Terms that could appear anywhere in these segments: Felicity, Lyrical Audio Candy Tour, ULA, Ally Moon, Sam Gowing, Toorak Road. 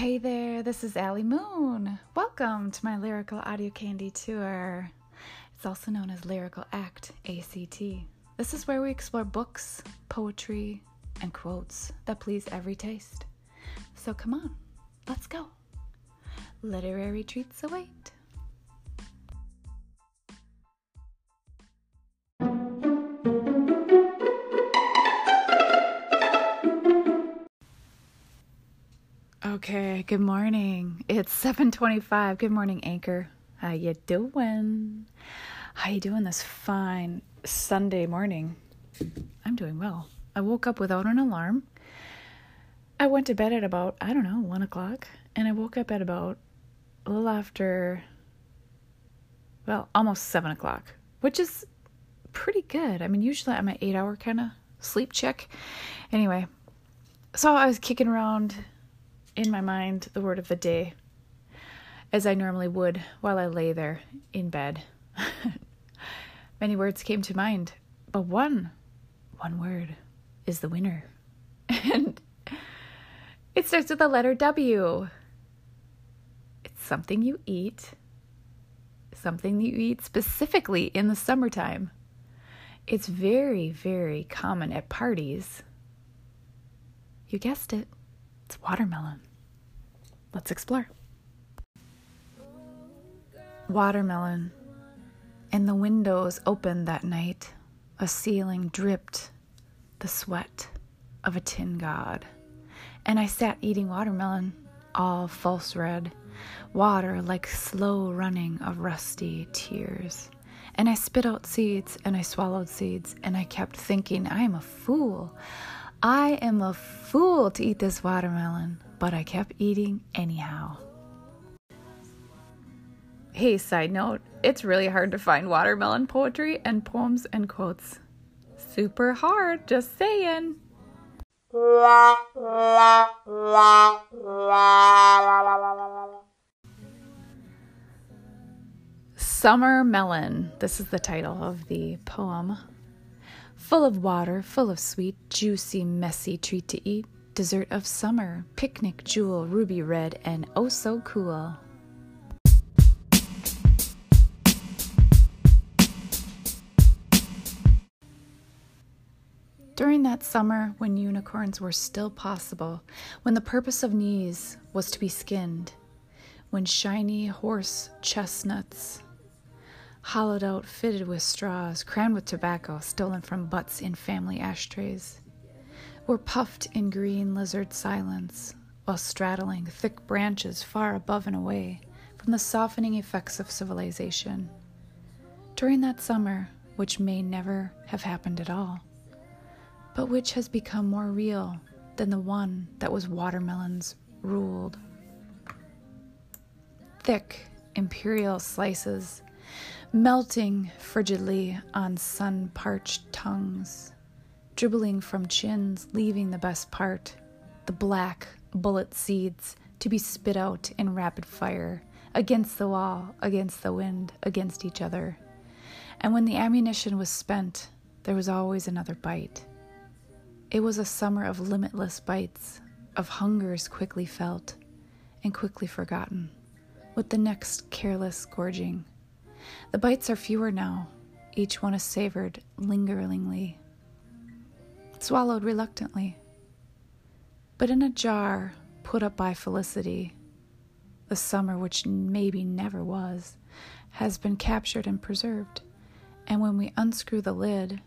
Hey there, this is Ally Moon. Welcome to my Lyrical Audio Candy Tour. It's also known as Lyrical Act, ACT. This is where we explore books, poetry, and quotes that please every taste. So come on, let's go. Literary treats await. Okay, good morning. It's 7:25. Good morning, Anchor. How you doing? How you doing this fine Sunday morning? I'm doing well. I woke up without an alarm. I went to bed at about, 1 o'clock. And I woke up at about a little after, almost 7 o'clock. Which is pretty good. I mean, usually I'm an 8-hour kind of sleep check. Anyway, so I was kicking around in my mind the word of the day, as I normally would while I lay there in bed. Many words came to mind, but one word is the winner. And it starts with the letter W. It's something you eat, something that you eat specifically in the summertime. It's very, very common at parties. You guessed it. It's watermelon. Let's explore. Watermelon. And the windows opened that night. A ceiling dripped the sweat of a tin god. And I sat eating watermelon, all false red, water like slow running of rusty tears. And I spit out seeds, and I swallowed seeds, and I kept thinking, I am a fool to eat this watermelon, but I kept eating anyhow. Hey, side note, it's really hard to find watermelon poetry and poems and quotes. Super hard, just saying. Summer Melon. This is the title of the poem. Full of water, full of sweet, juicy, messy treat to eat. Dessert of summer, picnic jewel, ruby red, and oh so cool. During that summer, when unicorns were still possible, when the purpose of knees was to be skinned, when shiny horse chestnuts hollowed out, fitted with straws, crammed with tobacco, stolen from butts in family ashtrays, were puffed in green lizard silence, while straddling thick branches far above and away from the softening effects of civilization. During that summer, which may never have happened at all, but which has become more real than the one that was watermelons ruled. Thick, imperial slices melting frigidly on sun-parched tongues, dribbling from chins, leaving the best part, the black bullet seeds to be spit out in rapid fire, against the wall, against the wind, against each other. And when the ammunition was spent, there was always another bite. It was a summer of limitless bites, of hungers quickly felt and quickly forgotten, with the next careless gorging. The bites are fewer now. Each one is savored lingeringly, swallowed reluctantly, but in a jar put up by Felicity. The summer, which maybe never was, has been captured and preserved. And when we unscrew the lid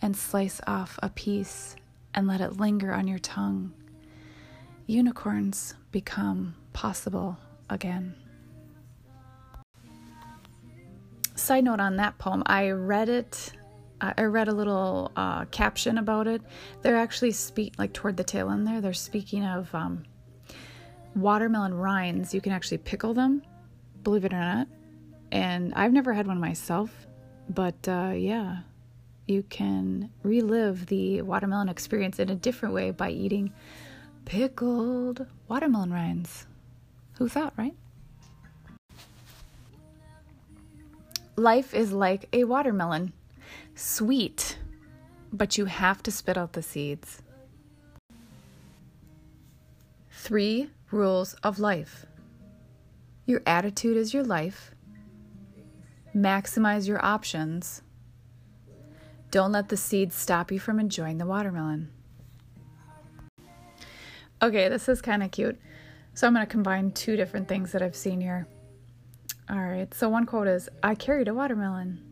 and slice off a piece and let it linger on your tongue, unicorns become possible again. Side note on that poem, I read a little caption about it. They're actually toward the tail end there, they're speaking of watermelon rinds. You can actually pickle them, believe it or not. And I've never had one myself, but yeah, you can relive the watermelon experience in a different way by eating pickled watermelon rinds. Who thought, right? Life is like a watermelon, sweet, but you have to spit out the seeds. 3 rules of life. Your attitude is your life. Maximize your options. Don't let the seeds stop you from enjoying the watermelon. Okay, this is kind of cute. So I'm going to combine 2 different things that I've seen here. All right, so one quote is, "I carried a watermelon."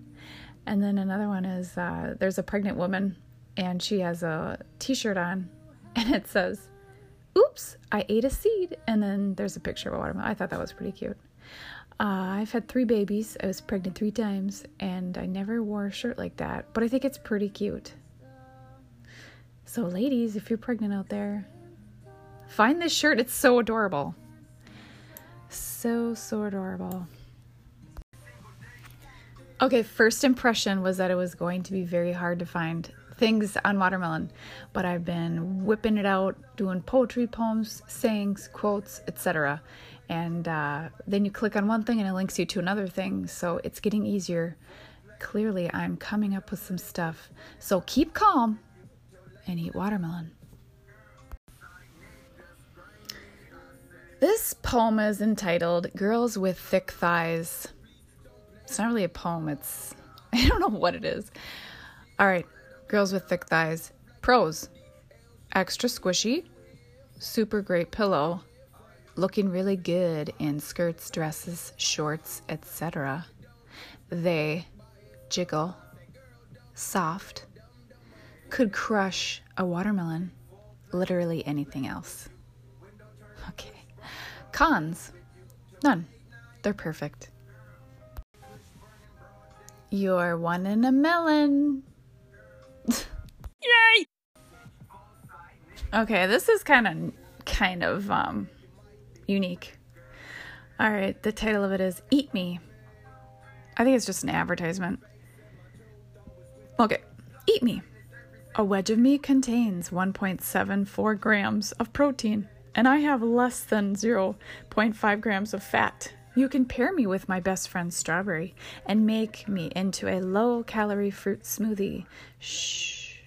And then another one is, there's a pregnant woman and she has a t-shirt on and it says, "Oops, I ate a seed." And then there's a picture of a watermelon. I thought that was pretty cute. I've had 3 babies. I was pregnant 3 times and I never wore a shirt like that, but I think it's pretty cute. So ladies, if you're pregnant out there, find this shirt. It's so adorable. So adorable. Okay, first impression was that it was going to be very hard to find things on watermelon, but I've been whipping it out, doing poetry, poems, sayings, quotes, etc. And then you click on one thing and it links you to another thing, so it's getting easier. Clearly, I'm coming up with some stuff. So keep calm and eat watermelon. This poem is entitled "Girls with Thick Thighs." It's not really a poem. I don't know what it is. All right. Girls with thick thighs. Pros. Extra squishy. Super great pillow. Looking really good in skirts, dresses, shorts, etc. They jiggle. Soft. Could crush a watermelon. Literally anything else. Okay. Cons. None. They're perfect. You're 1 in a melon. Yay! Okay, this is kind of unique. All right, the title of it is "Eat Me." I think it's just an advertisement. Okay, "Eat Me." A wedge of meat contains 1.74 grams of protein, and I have less than 0.5 grams of fat. You can pair me with my best friend Strawberry and make me into a low-calorie fruit smoothie. Shh.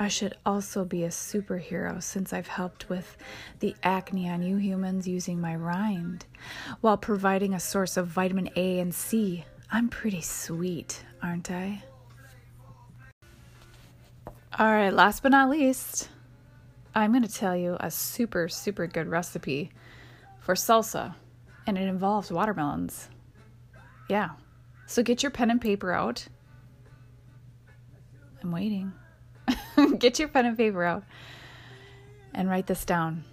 I should also be a superhero since I've helped with the acne on you humans using my rind, while providing a source of vitamin A and C. I'm pretty sweet, aren't I? All right, last but not least, I'm going to tell you a super good recipe for salsa. And it involves watermelons. Yeah. So get your pen and paper out. I'm waiting. Get your pen and paper out and write this down.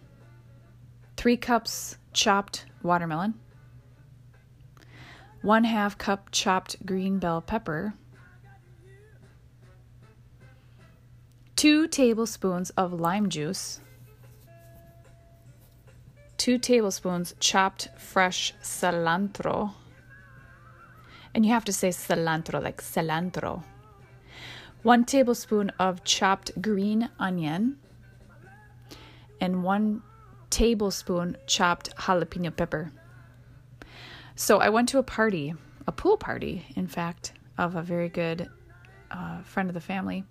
3 cups chopped watermelon. 1/2 cup chopped green bell pepper. 2 tablespoons of lime juice. 2 tablespoons chopped fresh cilantro. And you have to say cilantro, like cilantro. 1 tablespoon of chopped green onion. And 1 tablespoon chopped jalapeno pepper. So I went to a party, a pool party, in fact, of a very good friend of the family.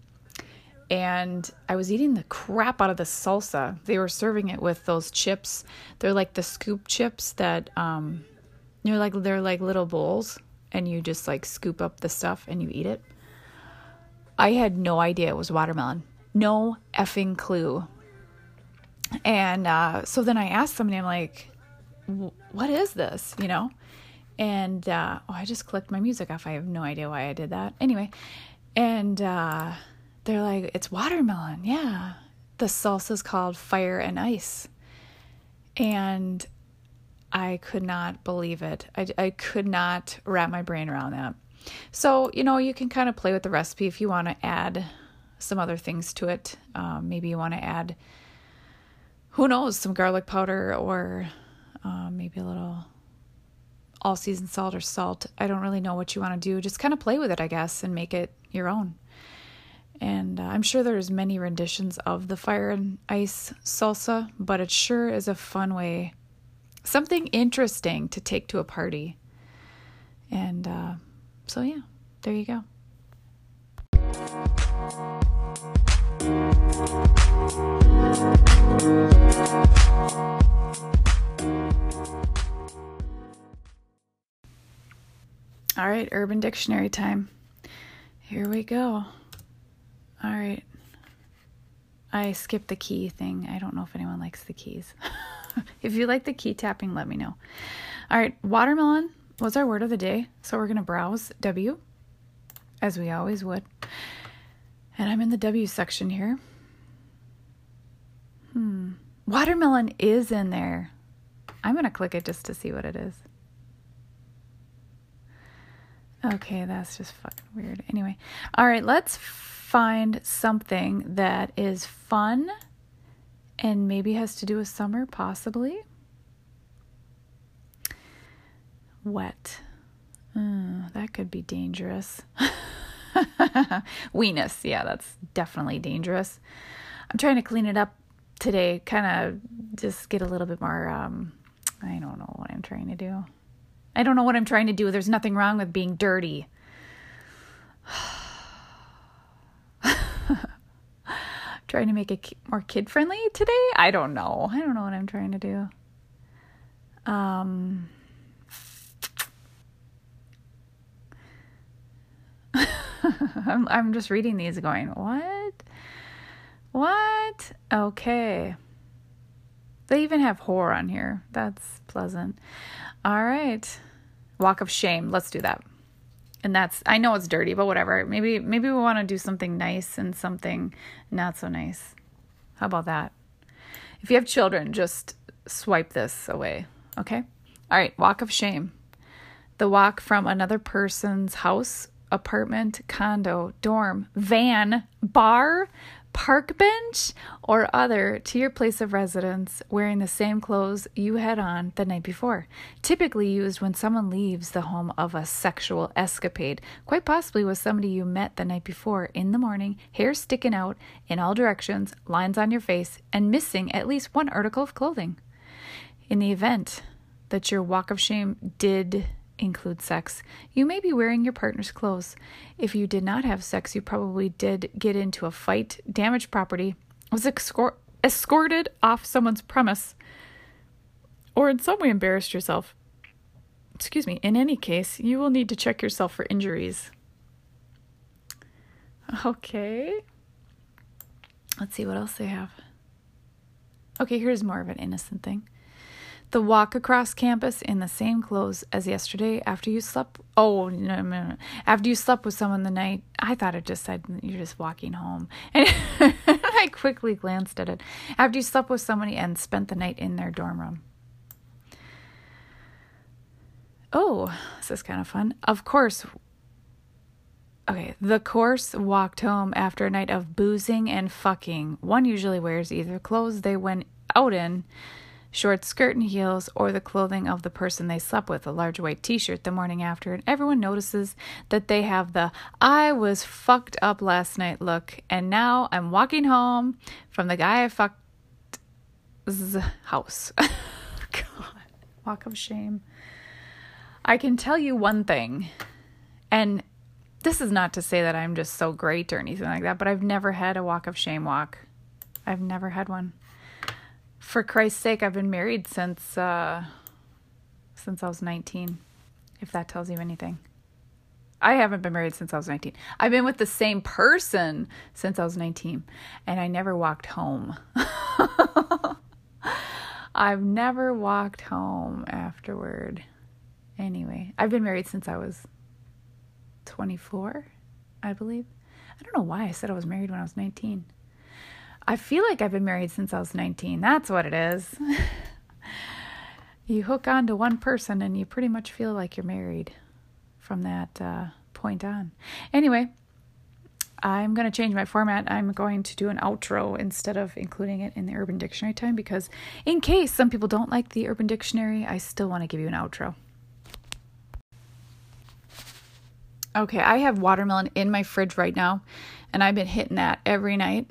And I was eating the crap out of the salsa. They were serving it with those chips. They're like the scoop chips that, they're like little bowls, and you just like scoop up the stuff and you eat it. I had no idea it was watermelon. No effing clue. And so then I asked somebody, I'm like, "What is this?" You know? And I just clicked my music off. I have no idea why I did that. Anyway, and they're like, "It's watermelon." Yeah. The salsa's called Fire and Ice. And I could not believe it. I could not wrap my brain around that. So, you can kind of play with the recipe if you want to add some other things to it. Maybe you want to add, who knows, some garlic powder or maybe a little all-season salt or salt. I don't really know what you want to do. Just kind of play with it, I guess, and make it your own. And I'm sure there's many renditions of the Fire and Ice salsa, but it sure is a fun way, something interesting to take to a party. And so yeah, there you go. right, Urban Dictionary time. Here we go. All right. I skipped the key thing. I don't know if anyone likes the keys. If you like the key tapping, let me know. All right, watermelon was our word of the day. So we're going to browse W, as we always would. And I'm in the W section here. Watermelon is in there. I'm going to click it just to see what it is. Okay, that's just fucking weird. Anyway, all right, let's find something that is fun and maybe has to do with summer, possibly. Wet. That could be dangerous. Weenus. Yeah, that's definitely dangerous. I'm trying to clean it up today, kind of just get a little bit more, I don't know what I'm trying to do. I don't know what I'm trying to do. There's nothing wrong with being dirty. Trying to make it more kid-friendly today? I don't know. I don't know what I'm trying to do. I'm just reading these going, what? What? Okay. They even have whore on here. That's pleasant. All right. Walk of shame. Let's do that. And that's, I know it's dirty, but whatever. Maybe we want to do something nice and something not so nice. How about that? If you have children, just swipe this away. Okay? All right. Walk of shame. The walk from another person's house, apartment, condo, dorm, van, bar, park bench, or other to your place of residence wearing the same clothes you had on the night before. Typically used when someone leaves the home of a sexual escapade, quite possibly with somebody you met the night before in the morning, hair sticking out in all directions, lines on your face, and missing at least one article of clothing. In the event that your walk of shame did include sex, you may be wearing your partner's clothes. If you did not have sex, you probably did get into a fight, damaged property, was escorted off someone's premise, or in some way embarrassed yourself. Excuse me. In any case, you will need to check yourself for injuries. Okay. Let's see what else they have. Okay, here's more of an innocent thing. The walk across campus in the same clothes as yesterday after you slept. Oh, no. After you slept with someone the night. I thought it just said you're just walking home. And I quickly glanced at it. After you slept with somebody and spent the night in their dorm room. Oh, this is kind of fun. Of course. Okay, the course walked home after a night of boozing and fucking. One usually wears either clothes they went out in, short skirt and heels, or the clothing of the person they slept with, a large white t-shirt, the morning after, and everyone notices that they have the I was fucked up last night look, and now I'm walking home from the guy I fucked's house. God, walk of shame. I can tell you one thing, and this is not to say that I'm just so great or anything like that, but I've never had a walk of shame walk. I've never had one. For Christ's sake, I've been married since I was 19, if that tells you anything. I haven't been married since I was 19. I've been with the same person since I was 19, and I never walked home. I've never walked home afterward. Anyway, I've been married since I was 24, I believe. I don't know why I said I was married when I was 19. I feel like I've been married since I was 19. That's what it is. You hook on to one person and you pretty much feel like you're married from that point on. Anyway, I'm going to change my format. I'm going to do an outro instead of including it in the Urban Dictionary time, because in case some people don't like the Urban Dictionary, I still want to give you an outro. Okay, I have watermelon in my fridge right now, and I've been hitting that every night.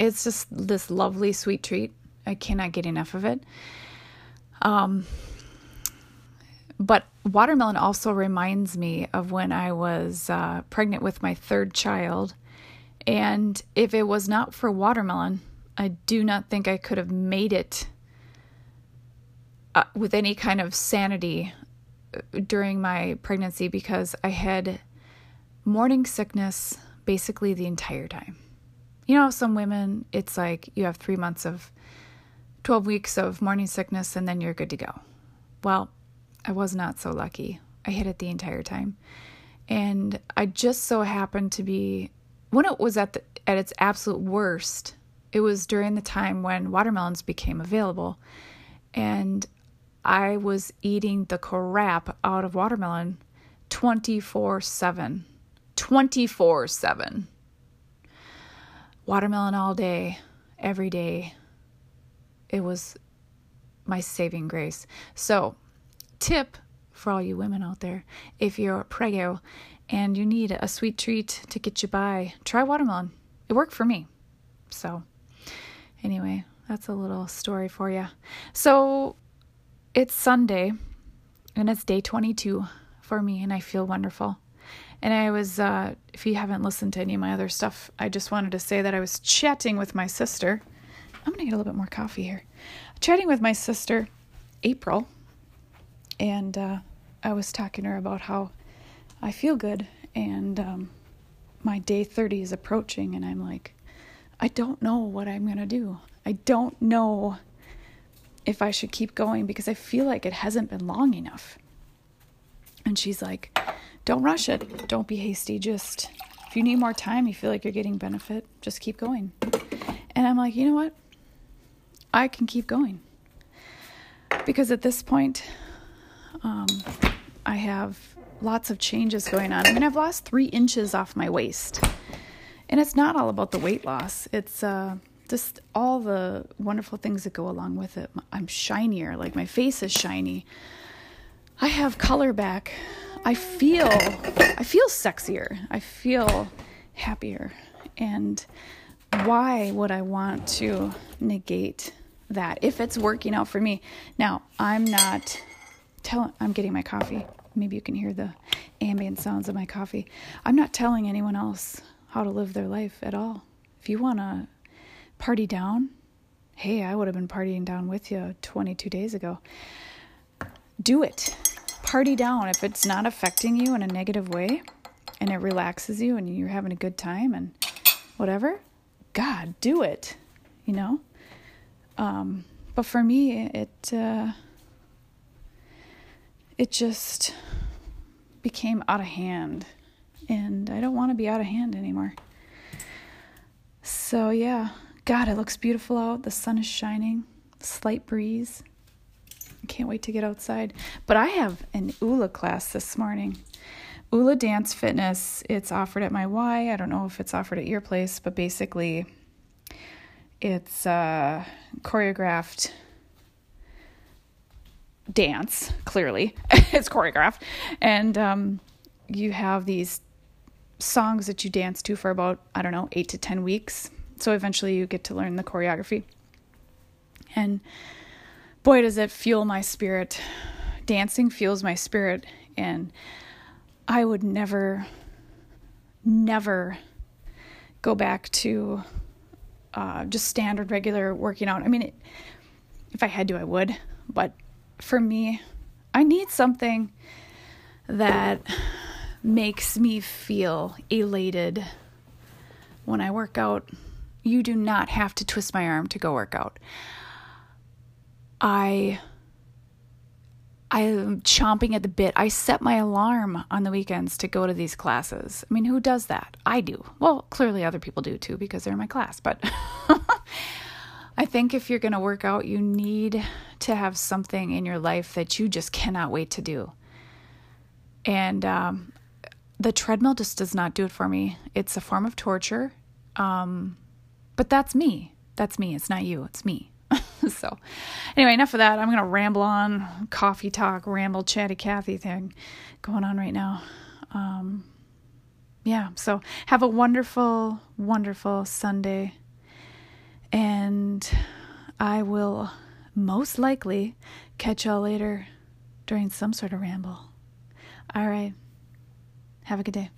It's just this lovely sweet treat. I cannot get enough of it. But watermelon also reminds me of when I was pregnant with my third child. And if it was not for watermelon, I do not think I could have made it with any kind of sanity during my pregnancy because I had morning sickness basically the entire time. You know, some women, it's like you have 3 months of 12 weeks of morning sickness and then you're good to go. Well, I was not so lucky. I had it the entire time. And I just so happened to be, when it was at its absolute worst, it was during the time when watermelons became available. And I was eating the crap out of watermelon 24/7. 24/7. Watermelon all day, every day. It was my saving grace. So, tip for all you women out there, if you're preggo and you need a sweet treat to get you by, try watermelon. It worked for me. So, anyway, that's a little story for you. So, it's Sunday, and it's day 22 for me, and I feel wonderful. And I was, if you haven't listened to any of my other stuff, I just wanted to say that I was chatting with my sister. I'm going to get a little bit more coffee here. Chatting with my sister, April, and I was talking to her about how I feel good, and my day 30 is approaching, and I'm like, I don't know what I'm going to do. I don't know if I should keep going because I feel like it hasn't been long enough. And she's like, don't rush it. Don't be hasty. Just if you need more time, you feel like you're getting benefit, just keep going. And I'm like, you know what? I can keep going. Because at this point, I have lots of changes going on. I mean, I've lost 3 inches off my waist. And it's not all about the weight loss. It's just all the wonderful things that go along with it. I'm shinier. Like, my face is shiny. I have color back. I feel sexier. I feel happier. And why would I want to negate that if it's working out for me? Now, I'm getting my coffee. Maybe you can hear the ambient sounds of my coffee. I'm not telling anyone else how to live their life at all. If you want to party down, hey, I would have been partying down with you 22 days ago. Do it. Party down. If it's not affecting you in a negative way and it relaxes you and you're having a good time and whatever, God, do it, you know? But for me, it just became out of hand. And I don't want to be out of hand anymore. So, yeah. God, it looks beautiful out. The sun is shining. Slight breeze. I can't wait to get outside. But I have an ULA class this morning. ULA Dance Fitness. It's offered at my Y. I don't know if it's offered at your place. But basically, it's choreographed dance. Clearly, it's choreographed. And you have these songs that you dance to for about, 8 to 10 weeks. So eventually you get to learn the choreography. And boy, does it fuel my spirit. Dancing fuels my spirit. And I would never go back to just standard, regular working out. I mean, if I had to, I would. But for me, I need something that makes me feel elated when I work out. You do not have to twist my arm to go work out. I am chomping at the bit. I set my alarm on the weekends to go to these classes. I mean, who does that? I do. Well, clearly other people do too because they're in my class. But I think if you're going to work out, you need to have something in your life that you just cannot wait to do. And the treadmill just does not do it for me. It's a form of torture. But that's me. That's me. It's not you. It's me. So anyway, enough of that. I'm going to ramble on. Coffee talk, ramble, chatty Cathy thing going on right now. So have a wonderful, wonderful Sunday. And I will most likely catch y'all later during some sort of ramble. All right. Have a good day.